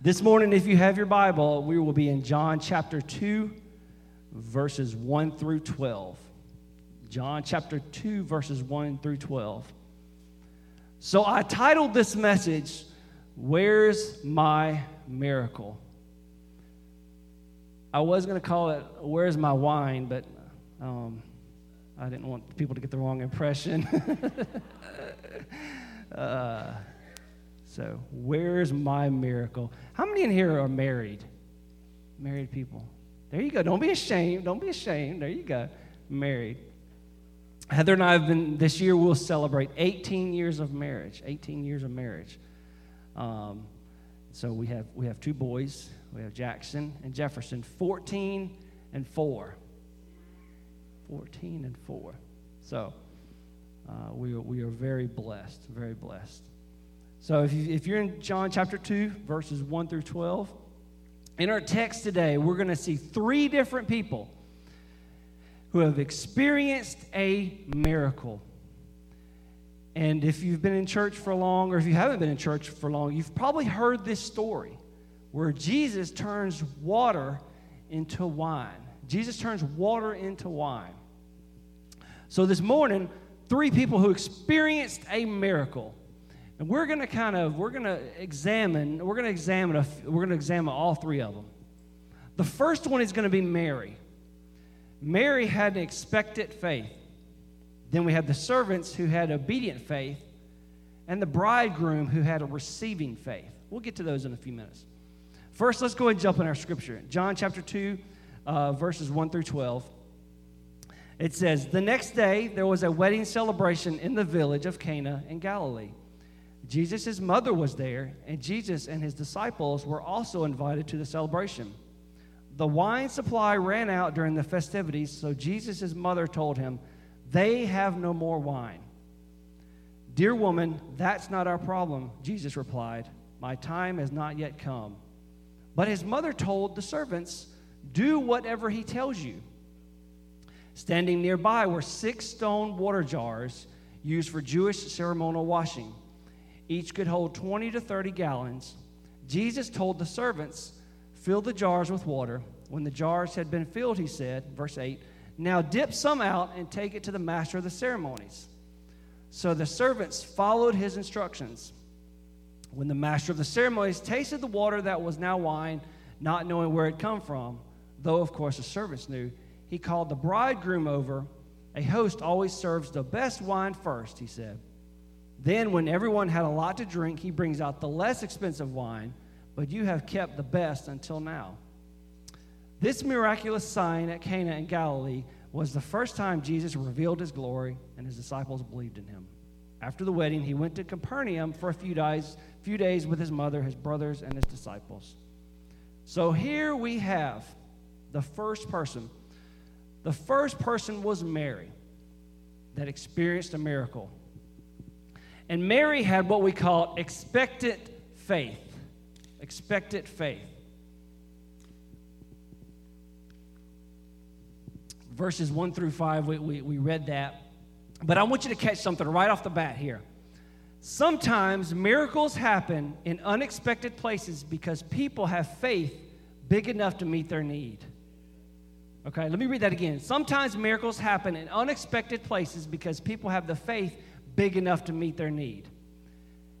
This morning, if you have your Bible, we will be in John chapter 2, verses 1 through 12. John chapter 2, verses 1 through 12. So I titled this message, Where's My Miracle? I was going to call it, Where's My Wine? But I didn't want people to get the wrong impression. So, where's my miracle? How many in here are married? Married people. There you go. Don't be ashamed. Don't be ashamed. There you go. Married. Heather and I have been, this year we'll celebrate 18 years of marriage. 18 years of marriage. So we have two boys. We have Jackson and Jefferson, 14 and 4. 14 and 4. So we are very blessed, very blessed. So if you're in John chapter 2, verses 1 through 12, in our text today, we're going to see three different people who have experienced a miracle. And if you've been in church for long, or if you haven't been in church for long, you've probably heard this story where Jesus turns water into wine. Jesus turns water into wine. So this morning, three people who experienced a miracle. And we're going to examine all three of them. The first one is going to be Mary. Mary had an expectant faith. Then we have the servants who had obedient faith, and the bridegroom who had a receiving faith. We'll get to those in a few minutes. First, let's go ahead and jump in our scripture. John chapter 2, verses 1 through 12. It says, "The next day there was a wedding celebration in the village of Cana in Galilee. Jesus' mother was there, and Jesus and his disciples were also invited to the celebration. The wine supply ran out during the festivities, so Jesus' mother told him, 'They have no more wine.' 'Dear woman, that's not our problem,' Jesus replied. 'My time has not yet come.' But his mother told the servants, 'Do whatever he tells you.' Standing nearby were 6 stone water jars used for Jewish ceremonial washing. Each could hold 20 to 30 gallons. Jesus told the servants, 'Fill the jars with water.' When the jars had been filled, he said, verse 8, 'Now dip some out and take it to the master of the ceremonies.' So the servants followed his instructions. When the master of the ceremonies tasted the water that was now wine, not knowing where it had come from, though of course the servants knew, he called the bridegroom over. 'A host always serves the best wine first,' he said. 'Then when everyone had a lot to drink, he brings out the less expensive wine, but you have kept the best until now.' This miraculous sign at Cana in Galilee was the first time Jesus revealed his glory, and his disciples believed in him. After the wedding, he went to Capernaum for a few days with his mother, his brothers, and his disciples." So here we have the first person. The first person was Mary that experienced a miracle. And Mary had what we call expectant faith. Expectant faith. Verses 1 through 5, we read that. But I want you to catch something right off the bat here. Sometimes miracles happen in unexpected places because people have faith big enough to meet their need. Okay, let me read that again. Sometimes miracles happen in unexpected places because people have the faith big enough to meet their need.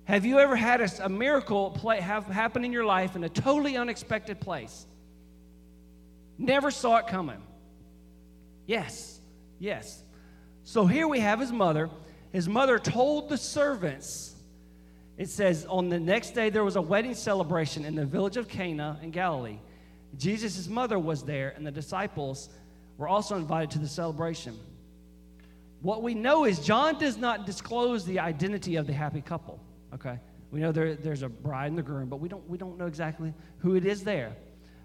Have you ever had a miracle happen in your life in a totally unexpected place? Never saw it coming. Yes. So here we have his mother. His mother told the servants. It says, "On the next day there was a wedding celebration in the village of Cana in Galilee. Jesus' mother was there, and the disciples were also invited to the celebration." What we know is John does not disclose the identity of the happy couple, okay? We know there's a bride and the groom, but we don't know exactly who it is there.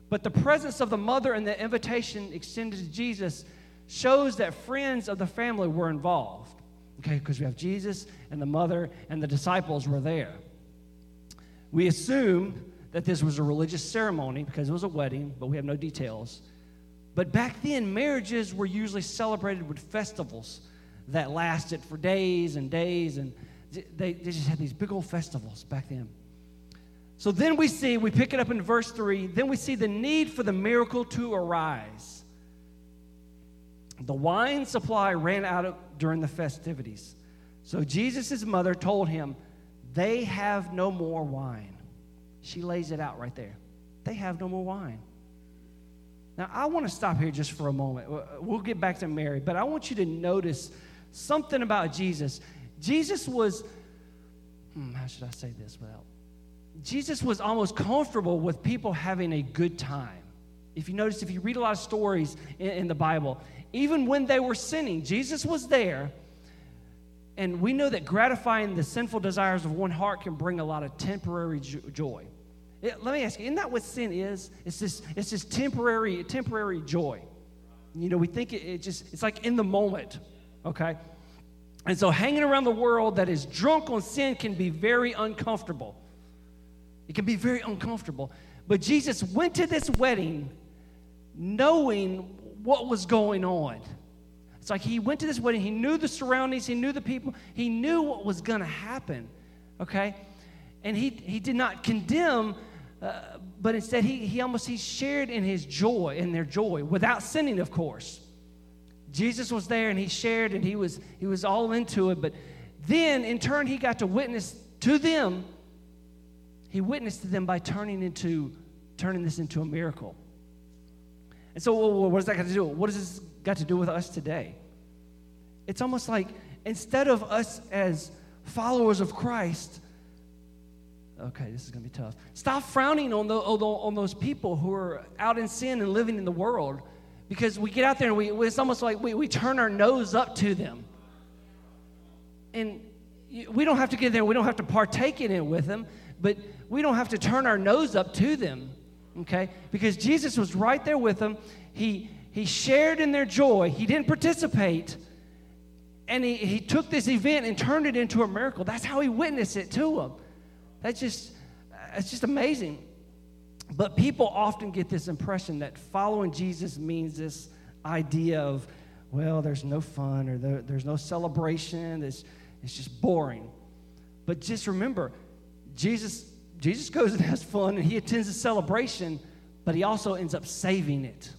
But the presence of the mother and the invitation extended to Jesus shows that friends of the family were involved, okay? Because we have Jesus and the mother and the disciples were there. We assume that this was a religious ceremony because it was a wedding, but we have no details. But back then, marriages were usually celebrated with festivals that lasted for days and days, and they just had these big old festivals back then. So then we see, we pick it up in verse 3, then we see the need for the miracle to arise. The wine supply ran out during the festivities. So Jesus' mother told him, they have no more wine. She lays it out right there. They have no more wine. Now, I want to stop here just for a moment. We'll get back to Mary, but I want you to notice something about Jesus. Jesus was, how should I say this without? Jesus was almost comfortable with people having a good time. If you notice, if you read a lot of stories in the Bible, even when they were sinning, Jesus was there. And we know that gratifying the sinful desires of one heart can bring a lot of temporary joy. Let me ask you, isn't that what sin is? It's this temporary joy. You know, we think it's like in the moment, okay? And so hanging around the world that is drunk on sin can be very uncomfortable. It can be very uncomfortable. But Jesus went to this wedding knowing what was going on. It's like he went to this wedding. He knew the surroundings. He knew the people. He knew what was going to happen, okay? And he did not condemn, but instead he shared in his joy, in their joy, without sinning, of course. Jesus was there, and he shared, and he was all into it. But then, in turn, he got to witness to them. He witnessed to them by turning this into a miracle. And so what does that got to do? What does this got to do with us today? It's almost like instead of us as followers of Christ, okay, this is going to be tough. Stop frowning on those people who are out in sin and living in the world, because we get out there and it's almost like we turn our nose up to them. And we don't have to get there. We don't have to partake in it with them, but we don't have to turn our nose up to them, okay? Because Jesus was right there with them. He shared in their joy. He didn't participate. And he took this event and turned it into a miracle. That's how he witnessed it to them. That's just amazing. But people often get this impression that following Jesus means this idea of, well, there's no fun or there's no celebration. It's just boring. But just remember, Jesus goes and has fun, and he attends a celebration, but he also ends up saving it.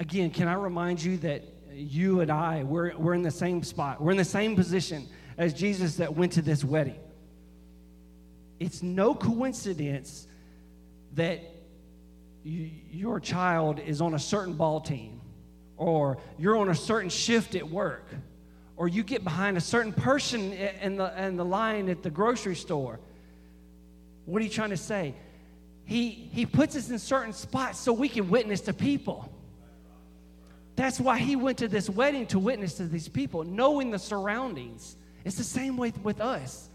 Again, can I remind you that you and I, we're in the same spot. We're in the same position as Jesus that went to this wedding. It's no coincidence that your child is on a certain ball team, or you're on a certain shift at work, or you get behind a certain person in the line at the grocery store. What are you trying to say? He puts us in certain spots so we can witness to people. That's why he went to this wedding, to witness to these people, knowing the surroundings. It's the same way with us.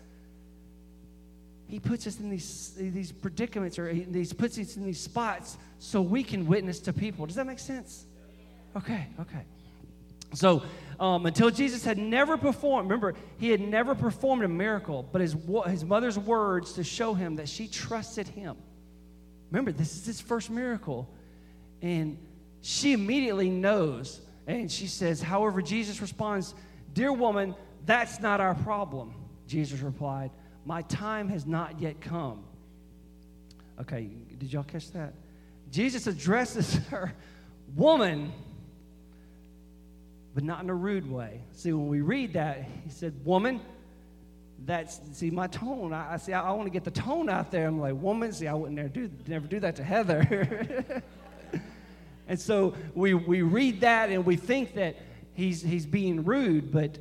He puts us in these predicaments, or he puts us in these spots so we can witness to people. Does that make sense? Okay. So until Jesus had never performed, remember, he had never performed a miracle, but his mother's words to show him that she trusted him. Remember, this is his first miracle, and she immediately knows, and she says, however, Jesus responds, "Dear woman, that's not our problem." Jesus replied, "My time has not yet come." Okay, did y'all catch that? Jesus addresses her, "Woman," but not in a rude way. See, when we read that, he said, "Woman," my tone. I want to get the tone out there. I'm like, "Woman," I would never do that to Heather. And so we read that and we think that he's being rude, but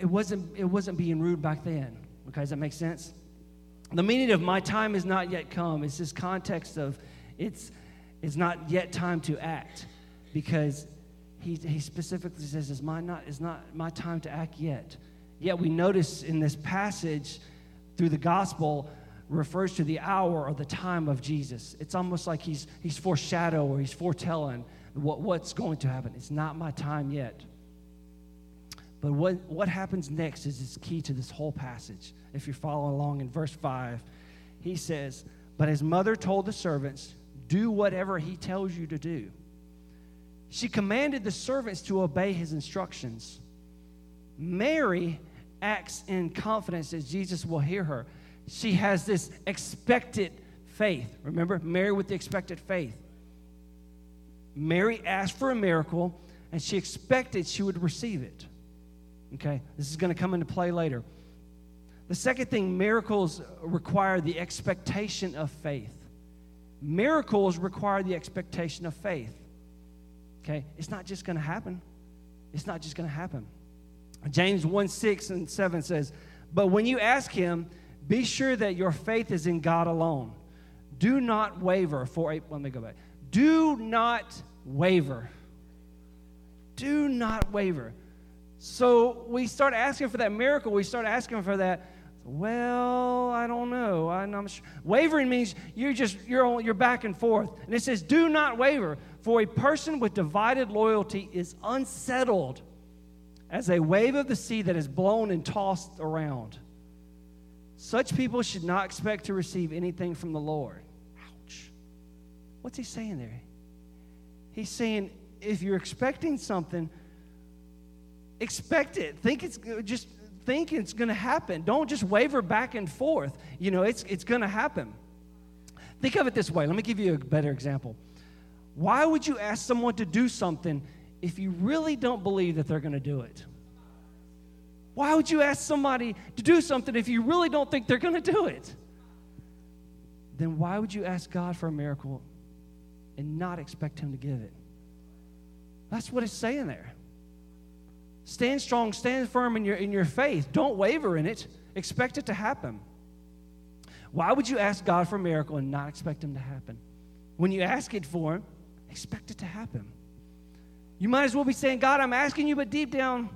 it wasn't being rude back then. Okay, does that make sense? The meaning of "my time is not yet come" is this context of it's not yet time to act, because he specifically says it's not my time to act yet. Yet we notice in this passage through the gospel refers to the hour or the time of Jesus. It's almost like he's foreshadowing or he's foretelling what's going to happen. It's not my time yet. But what happens next is key to this whole passage. If you're following along in verse 5, he says, "But his mother told the servants, 'Do whatever he tells you to do.' She commanded the servants to obey his instructions. Mary acts in confidence that Jesus will hear her. She has this expectant faith. Remember, Mary with the expectant faith. Mary asked for a miracle, and she expected she would receive it. Okay, this is going to come into play later. The second thing, miracles require the expectation of faith. Miracles require the expectation of faith. Okay, it's not just going to happen. It's not just going to happen. James 1:6-7 says, "But when you ask him, be sure that your faith is in God alone. Do not waver." Do not waver. Do not waver. So we start asking for that miracle. We start asking for that. Well, I don't know. I'm sure. Wavering means you're back and forth. And it says, "Do not waver, for a person with divided loyalty is unsettled as a wave of the sea that is blown and tossed around. Such people should not expect to receive anything from the Lord." Ouch. What's he saying there? He's saying, if you're expecting something, expect it. Think it's going to happen. Don't just waver back and forth. You know, it's going to happen. Think of it this way. Let me give you a better example. Why would you ask someone to do something if you really don't believe that they're going to do it? Why would you ask somebody to do something if you really don't think they're going to do it? Then why would you ask God for a miracle and not expect him to give it? That's what it's saying there. Stand strong, stand firm in your faith. Don't waver in it. Expect it to happen. Why would you ask God for a miracle and not expect him to happen? When you ask it for him, expect it to happen. You might as well be saying, "God, I'm asking you, but deep down,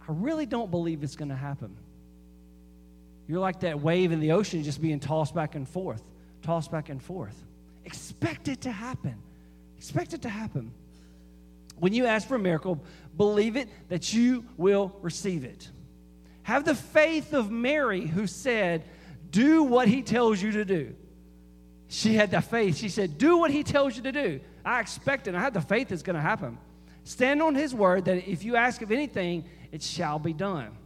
I really don't believe it's going to happen." You're like that wave in the ocean just being tossed back and forth, tossed back and forth. Expect it to happen. Expect it to happen. When you ask for a miracle, believe it that you will receive it. Have the faith of Mary, who said, "Do what he tells you to do." She had that faith. She said, "Do what he tells you to do. I expect it. I have the faith it's going to happen. Stand on his word that if you ask of anything, it shall be done."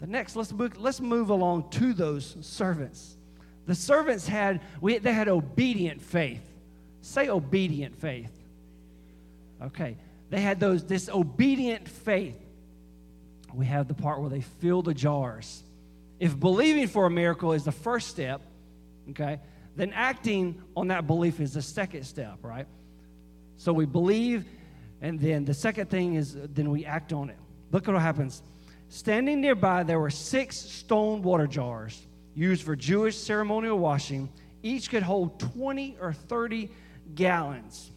The next, let's move along to those servants. The servants had obedient faith. Say obedient faith. Okay, they had this obedient faith. We have the part where they fill the jars. If believing for a miracle is the first step, okay, then acting on that belief is the second step, right? So we believe, and then the second thing is then we act on it. Look at what happens. Standing nearby, there were 6 stone water jars used for Jewish ceremonial washing. Each could hold 20 or 30 gallons.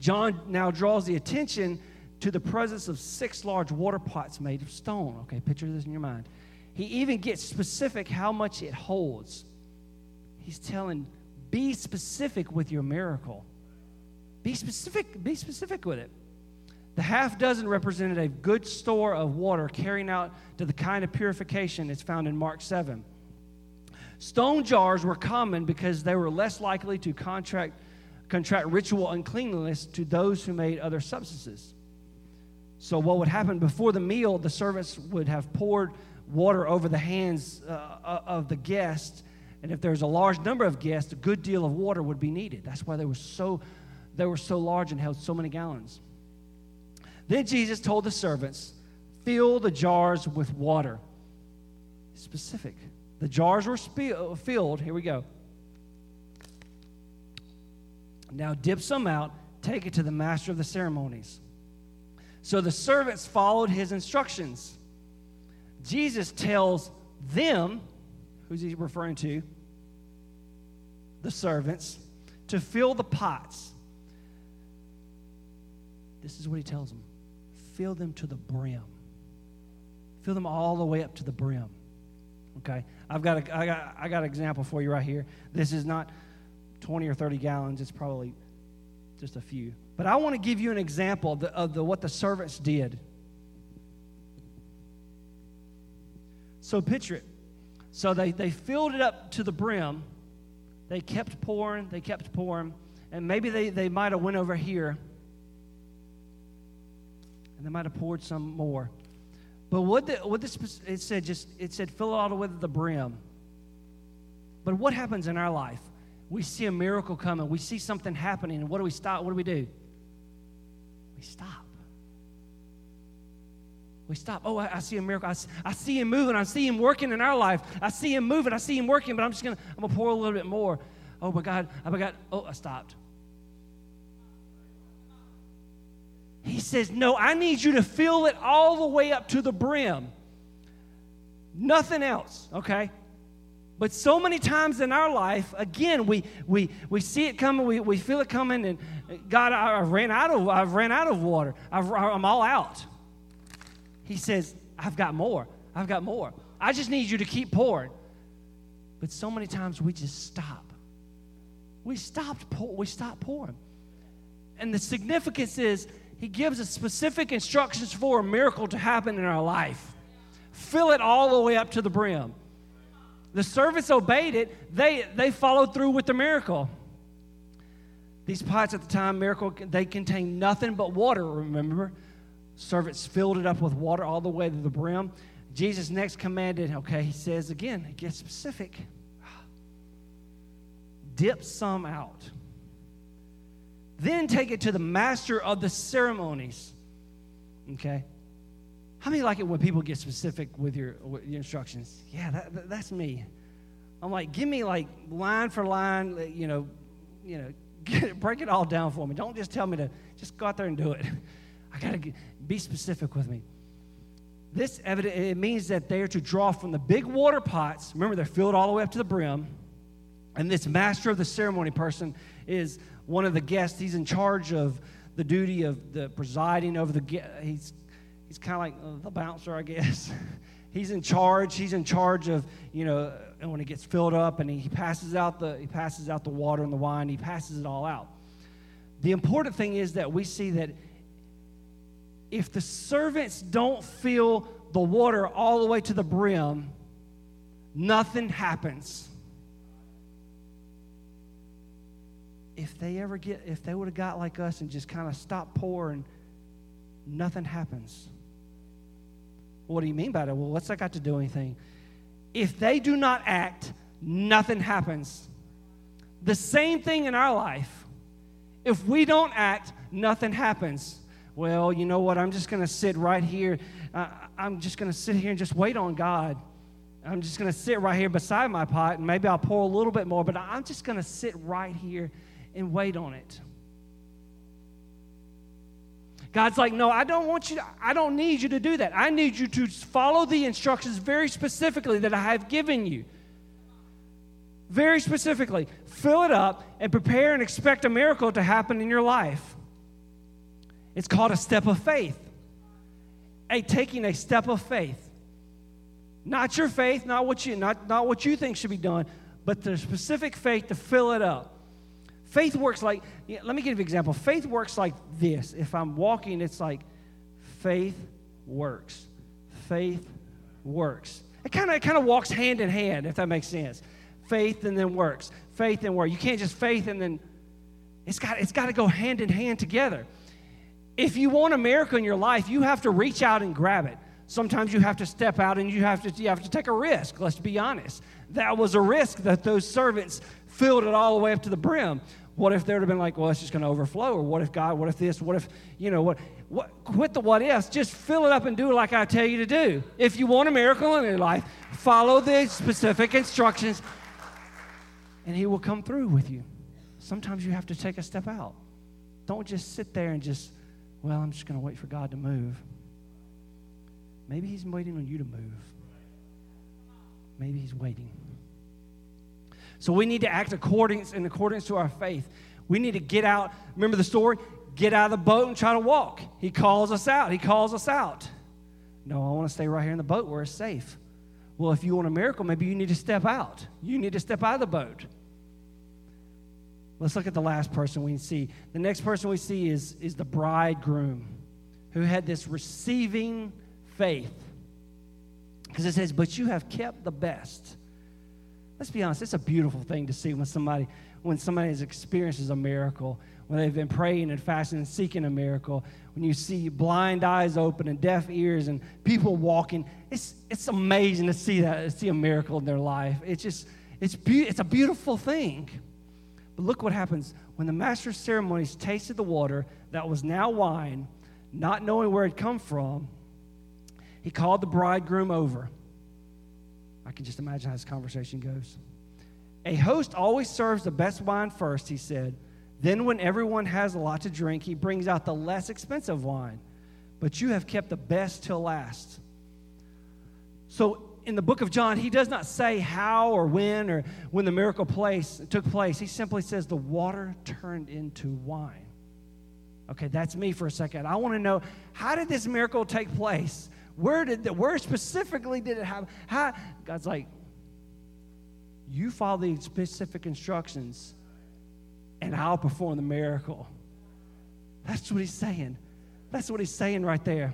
John now draws the attention to the presence of 6 large water pots made of stone. Okay, picture this in your mind. He even gets specific how much it holds. He's telling, be specific with your miracle. Be specific with it. The half dozen represented a good store of water carrying out to the kind of purification that's found in Mark 7. Stone jars were common because they were less likely to contract ritual uncleanliness to those who made other substances. So what would happen before the meal, the servants would have poured water over the hands of the guests, and if there was a large number of guests, a good deal of water would be needed. That's why they were so large and held so many gallons. Then Jesus told the servants, "Fill the jars with water." Specific. The jars were filled. Here we go. "Now dip some out, take it to the master of the ceremonies." So the servants followed his instructions. Jesus tells them, who's he referring to? The servants, to fill the pots. This is what he tells them. Fill them to the brim. Fill them all the way up to the brim. Okay? I got an example for you right here. This is not 20 or 30 gallons, it's probably just a few. But I want to give you an example of what the servants did. So picture it. So they filled it up to the brim. They kept pouring. And maybe they might have went over here. And they might have poured some more. But it said fill it all the way to the brim. But what happens in our life? We see a miracle coming. We see something happening. And what do we stop? What do we do? We stop. We stop. Oh, I see a miracle. I see him moving. I see him working in our life. I see him moving. I see him working. But I'm gonna pour a little bit more. Oh my God. Oh, I stopped. He says, no, I need you to fill it all the way up to the brim. Nothing else, okay? But so many times in our life, again, we see it coming, we feel it coming, and God, I've ran out of water. I'm all out. He says, I've got more. I just need you to keep pouring. But so many times we just stop. We stop pouring. And the significance is, He gives us specific instructions for a miracle to happen in our life. Fill it all the way up to the brim. The servants obeyed it. They followed through with the miracle. These pots at the time, they contained nothing but water, remember? Servants filled it up with water all the way to the brim. Jesus next commanded, okay, he says again, it gets specific. Dip some out. Then take it to the master of the ceremonies. Okay? How many like it when people get specific with your instructions? Yeah, that's me. I'm like, give me like line for line, break it all down for me. Don't just tell me to just go out there and do it. I got to be specific with me. This evidence, it means that they are to draw from the big water pots. Remember, they're filled all the way up to the brim. And this master of the ceremony person is one of the guests. He's in charge of the duty of the presiding over the guest. He's kind of like the bouncer, I guess. He's in charge of, and when it gets filled up and he passes out the water and the wine, he passes it all out. The important thing is that we see that if the servants don't fill the water all the way to the brim, nothing happens. If they would have got like us and just kind of stopped pouring, nothing happens. What do you mean by that? Well, what's that got to do anything? If they do not act, nothing happens. The same thing in our life. If we don't act, nothing happens. Well, you know what? I'm just going to sit right here. I'm just going to sit here and just wait on God. I'm just going to sit right here beside my pot, and maybe I'll pour a little bit more, but I'm just going to sit right here and wait on it. God's like, no, I don't need you to do that. I need you to follow the instructions very specifically that I have given you. Very specifically. Fill it up and prepare and expect a miracle to happen in your life. It's called a step of faith. Taking a step of faith. Not your faith, not what you think should be done, but the specific faith to fill it up. Faith works like, let me give you an example. Faith works like this. If I'm walking, it's like faith works. Faith works. It kind of walks hand in hand, if that makes sense. Faith and then works. Faith and work. You can't just faith and then, it's got to go hand in hand together. If you want a miracle in your life, you have to reach out and grab it. Sometimes you have to step out and you have to take a risk, let's be honest. That was a risk that those servants filled it all the way up to the brim. What if they would have been like, well, it's just going to overflow? Or what if God, what if this, what if, quit the what ifs. Just fill it up and do it like I tell you to do. If you want a miracle in your life, follow the specific instructions and He will come through with you. Sometimes you have to take a step out. Don't just sit there and just, well, I'm just going to wait for God to move. Maybe He's waiting on you to move. Maybe He's waiting. So we need to act in accordance to our faith. We need to get out. Remember the story? Get out of the boat and try to walk. He calls us out. No, I want to stay right here in the boat where it's safe. Well, if you want a miracle, maybe you need to step out. You need to step out of the boat. Let's look at the last person we see. The next person we see is the bridegroom who had this receiving faith. Because it says, but you have kept the best. Let's be honest, it's a beautiful thing to see when somebody experiences a miracle, when they've been praying and fasting and seeking a miracle, when you see blind eyes open and deaf ears and people walking. It's amazing to see that, to see a miracle in their life. It's a beautiful thing. But look what happens. When the master of ceremonies tasted the water that was now wine, not knowing where it come from, he called the bridegroom over. I can just imagine how this conversation goes. A host always serves the best wine first, he said. Then when everyone has a lot to drink, he brings out the less expensive wine. But you have kept the best till last. So in the book of John, he does not say how or when the miracle took place. He simply says the water turned into wine. Okay, that's me for a second. I want to know, how did this miracle take place? Where specifically did it happen? How? God's like, you follow the specific instructions, and I'll perform the miracle. That's what he's saying. That's what he's saying right there.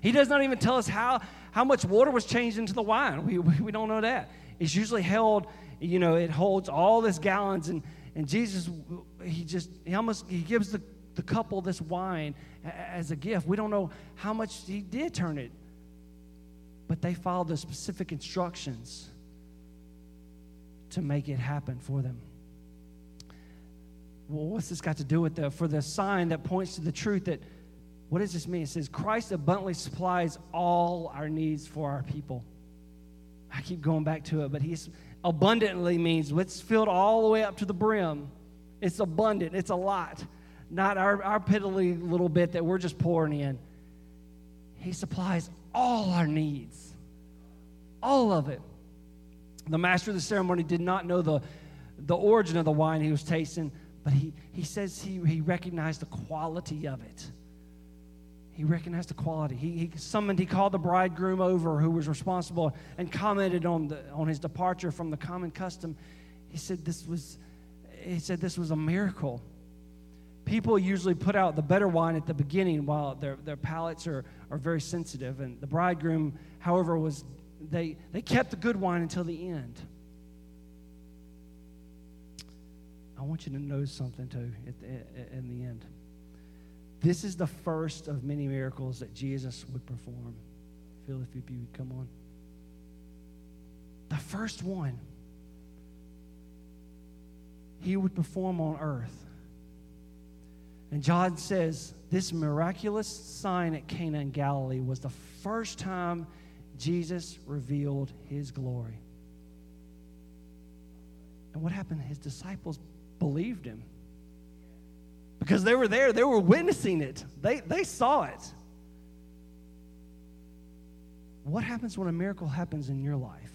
He does not even tell us how much water was changed into the wine. We don't know that. It's usually held, you know, it holds all this gallons, and Jesus, he gives the couple this wine as a gift. We don't know how much he did turn it, but they followed the specific instructions to make it happen for them. Well, what's this got to do with the sign that points to the truth that, what does this mean? It says, Christ abundantly supplies all our needs for our people. I keep going back to it, but he's abundantly means it's filled all the way up to the brim. It's abundant. It's a lot. Not our piddly little bit that we're just pouring in. He supplies all our needs. All of it. The master of the ceremony did not know the origin of the wine he was tasting, but he says he recognized the quality of it. He recognized the quality. He called the bridegroom over, who was responsible, and commented on his departure from the common custom. He said this was a miracle. People usually put out the better wine at the beginning while their palates are very sensitive. And the bridegroom, however, they kept the good wine until the end. I want you to notice something, too, in the end. This is the first of many miracles that Jesus would perform. Phil, if you would come on. The first one he would perform on earth. And John says this miraculous sign at Cana in Galilee was the first time Jesus revealed his glory. And what happened? His disciples believed him. Because they were there. They were witnessing it. They saw it. What happens when a miracle happens in your life?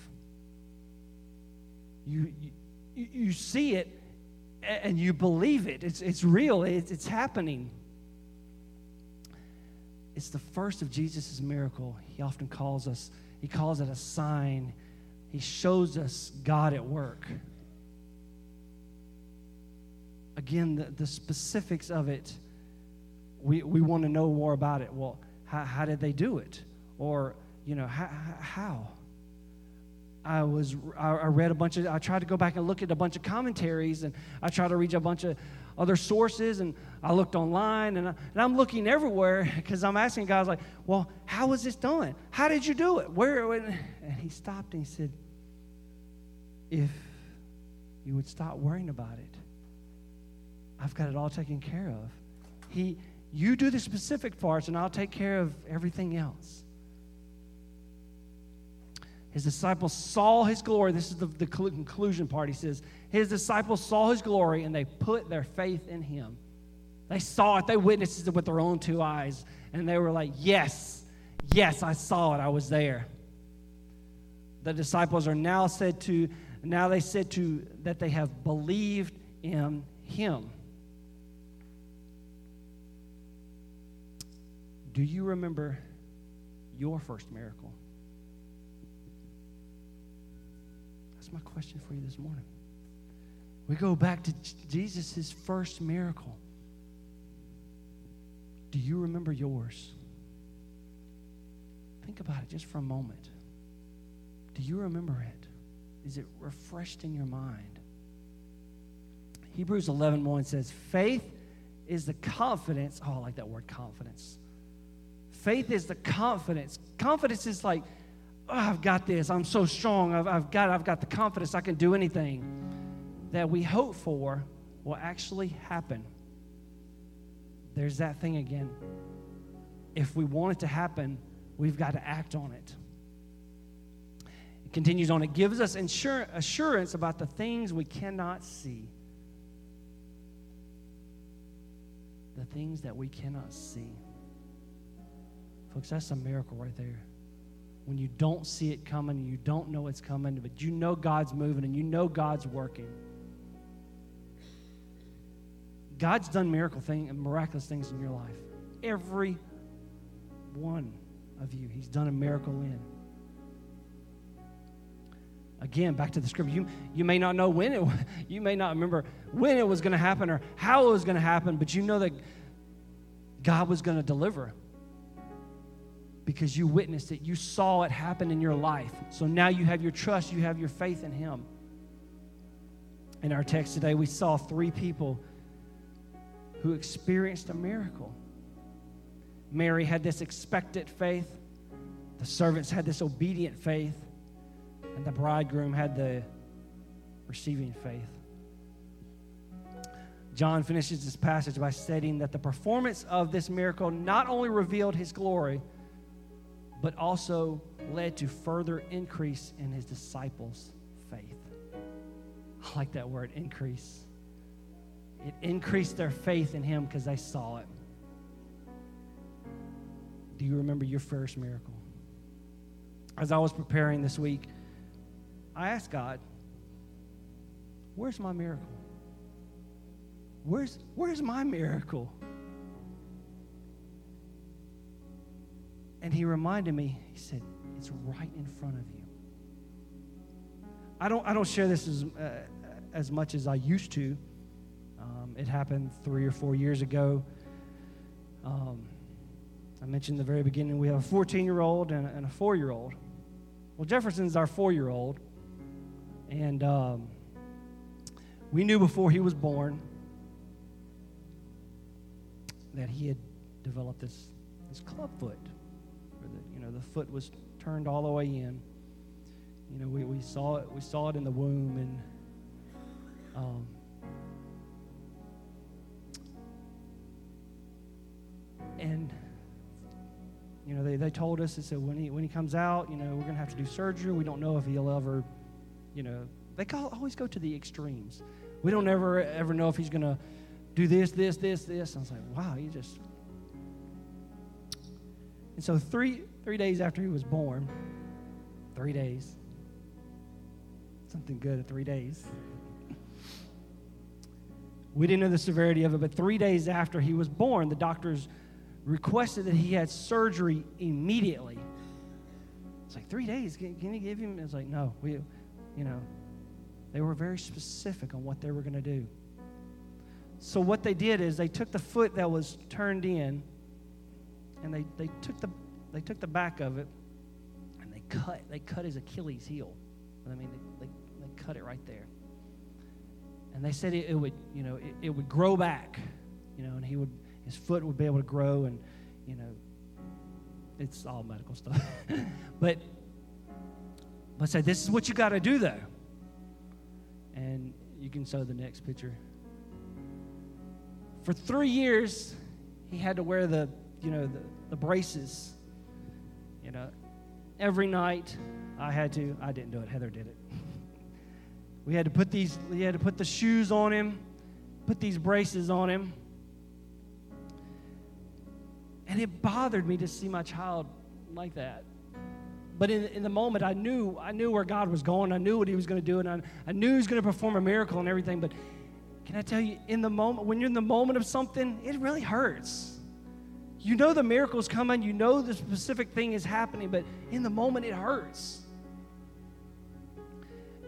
You see it. And you believe it. It's real. It's happening. It's the first of Jesus' miracle. He often calls us. He calls it a sign. He shows us God at work. Again, the specifics of it, we want to know more about it. Well, how did they do it? Or, you know, how? I tried to go back and look at a bunch of commentaries, and I tried to read a bunch of other sources, and I looked online, and I'm looking everywhere because I'm asking guys like, well, how was this done? How did you do it? Where? And he stopped and he said, if you would stop worrying about it, I've got it all taken care of. You do the specific parts, and I'll take care of everything else. His disciples saw his glory. This is the conclusion part. He says, his disciples saw his glory, and they put their faith in him. They saw it. They witnessed it with their own two eyes. And they were like, yes, I saw it. I was there. The disciples are now said that they have believed in him. Do you remember your first miracle? My question for you this morning. We go back to Jesus' first miracle. Do you remember yours? Think about it just for a moment. Do you remember it? is it refreshed in your mind? Hebrews 11:1 says, faith is the confidence. Oh, I like that word, confidence. Faith is the confidence. Confidence is like, oh, I've got this. I'm so strong. I've got the confidence I can do anything that we hope for will actually happen. There's that thing again. If we want it to happen, we've got to act on it. It continues on. It gives us assurance about the things we cannot see. The things that we cannot see. Folks, that's a miracle right there. When you don't see it coming, you don't know it's coming, but you know God's moving and you know God's working. God's done miraculous things in your life. Every one of you, He's done a miracle in. Again, back to the scripture. You may not know when it, you may not remember when it was going to happen or how it was going to happen, but you know that God was going to deliver because you witnessed it. You saw it happen in your life. So now you have your trust, you have your faith in Him. In our text today, we saw three people who experienced a miracle. Mary had this expectant faith. The servants had this obedient faith. And the bridegroom had the receiving faith. John finishes this passage by stating that the performance of this miracle not only revealed His glory, but also led to further increase in His disciples' faith. I like that word, increase. It increased their faith in Him because they saw it. Do you remember your first miracle? As I was preparing this week, I asked God, where's my miracle? Where's my miracle? And He reminded me, He said, it's right in front of you. I don't share this as much as I used to. It happened 3 or 4 years ago. I mentioned in the very beginning, we have a 14-year-old and a 4-year-old. Well, Jefferson's our 4-year-old. And we knew before he was born that he had developed this club foot, where the foot was turned all the way in. We saw it. We saw it in the womb, and they told us, they said when he comes out, we're gonna have to do surgery. We don't know if he'll ever. They always go to the extremes. We don't ever know if he's going to do this. I was like, wow, he just... And so three days after he was born, 3 days, something good at 3 days. We didn't know the severity of it, but 3 days after he was born, the doctors requested that he had surgery immediately. It's like, 3 days, can you give him... It's like, no, we... they were very specific on what they were going to do. So what they did is they took the foot that was turned in, and they took the back of it, and they cut his Achilles heel. I mean, they cut it right there. And they said it would grow back, and his foot would be able to grow, and it's all medical stuff, but. I said, this is what you got to do, though. And you can show the next picture. For 3 years, he had to wear the braces. Every night, I didn't do it. Heather did it. We had to put the shoes on him, put these braces on him. And it bothered me to see my child like that. But in the moment, I knew where God was going. I knew what He was going to do, and I knew He was going to perform a miracle and everything. But can I tell you, in the moment, when you're in the moment of something, it really hurts. You know the miracle's coming. You know the specific thing is happening, but in the moment, it hurts.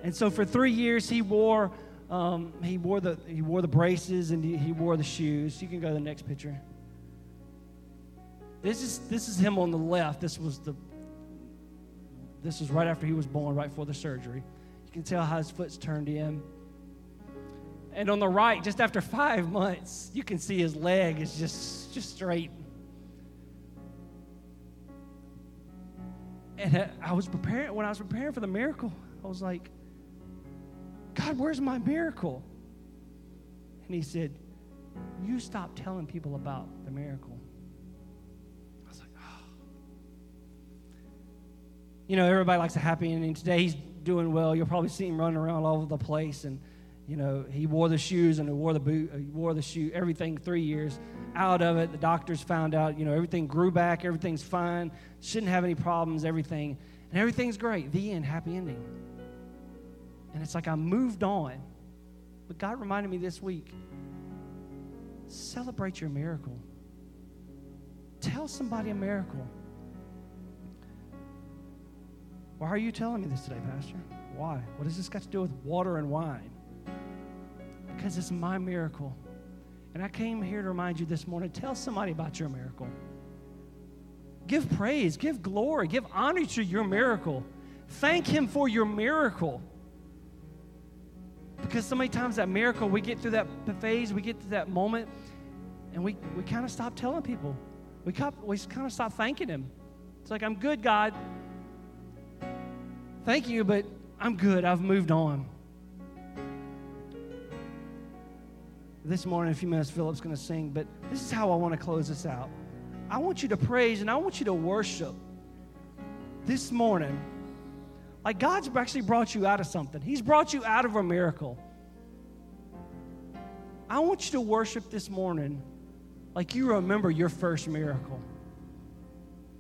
And so for 3 years, he wore the braces and he wore the shoes. You can go to the next picture. This is him on the left. This was right after he was born, right before the surgery. You can tell how his foot's turned in. And on the right, just after 5 months, you can see his leg is just straight. And when I was preparing for the miracle, I was like, God, where's my miracle? And he said, you stop telling people about the miracle. I was like, oh. You know, everybody likes a happy ending. Today he's doing well. You'll probably see him running around all over the place. And, you know, he wore the shoes and he wore the boot. He wore the shoe, everything 3 years. Out of it, the doctors found out, you know, everything grew back. Everything's fine. Shouldn't have any problems, everything. And everything's great. The end, happy ending. And it's like I moved on. But God reminded me this week, celebrate your miracle. Tell somebody a miracle. Why are you telling me this today, Pastor? Why? What does this got to do with water and wine? Because it's my miracle. And I came here to remind you this morning, tell somebody about your miracle. Give praise, give glory, give honor to your miracle. Thank him for your miracle. Because so many times that miracle, we get through that phase, we get to that moment, and we kind of stop telling people. We kind of stop thanking him. It's like, I'm good, God. Thank you, but I'm good. I've moved on. This morning, in a few minutes, Philip's going to sing, but this is how I want to close this out. I want you to praise, and I want you to worship this morning. Like God's actually brought you out of something. He's brought you out of a miracle. I want you to worship this morning like you remember your first miracle.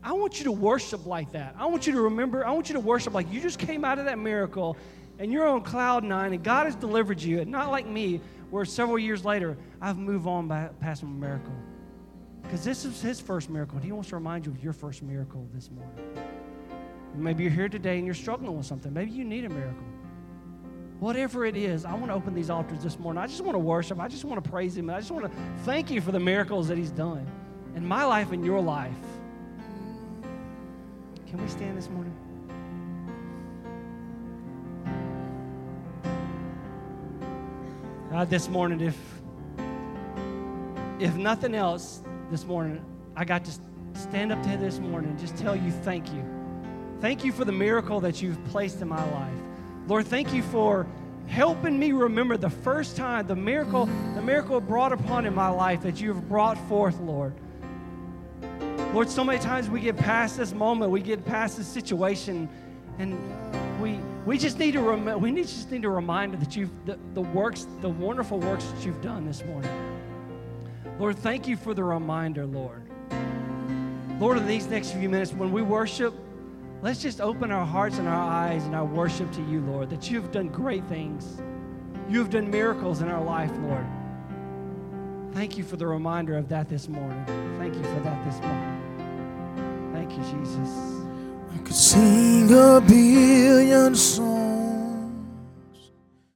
I want you to worship like that. I want you to remember, I want you to worship like you just came out of that miracle and you're on cloud nine and God has delivered you. And not like me, where several years later, I've moved on past my miracle. Because this is his first miracle. And he wants to remind you of your first miracle this morning. Maybe you're here today and you're struggling with something. Maybe you need a miracle. Whatever it is, I want to open these altars this morning. I just want to worship. I just want to praise him. I just want to thank you for the miracles that he's done in my life and your life. Can we stand this morning? God, this morning, if nothing else this morning, I got to stand up to this morning and just tell you thank you. Thank you for the miracle that you've placed in my life. Lord, thank you for helping me remember the first time, the miracle brought upon in my life that you have brought forth, Lord. Lord, so many times we get past this moment, we get past this situation, and we just need a reminder that you've the wonderful works that you've done this morning. Lord, thank you for the reminder, Lord. Lord, in these next few minutes, when we worship, let's just open our hearts and our eyes and our worship to you, Lord, that you've done great things. You've done miracles in our life, Lord. Thank you for the reminder of that this morning. Thank you for that this morning. Thank you, Jesus. I could sing a billion songs.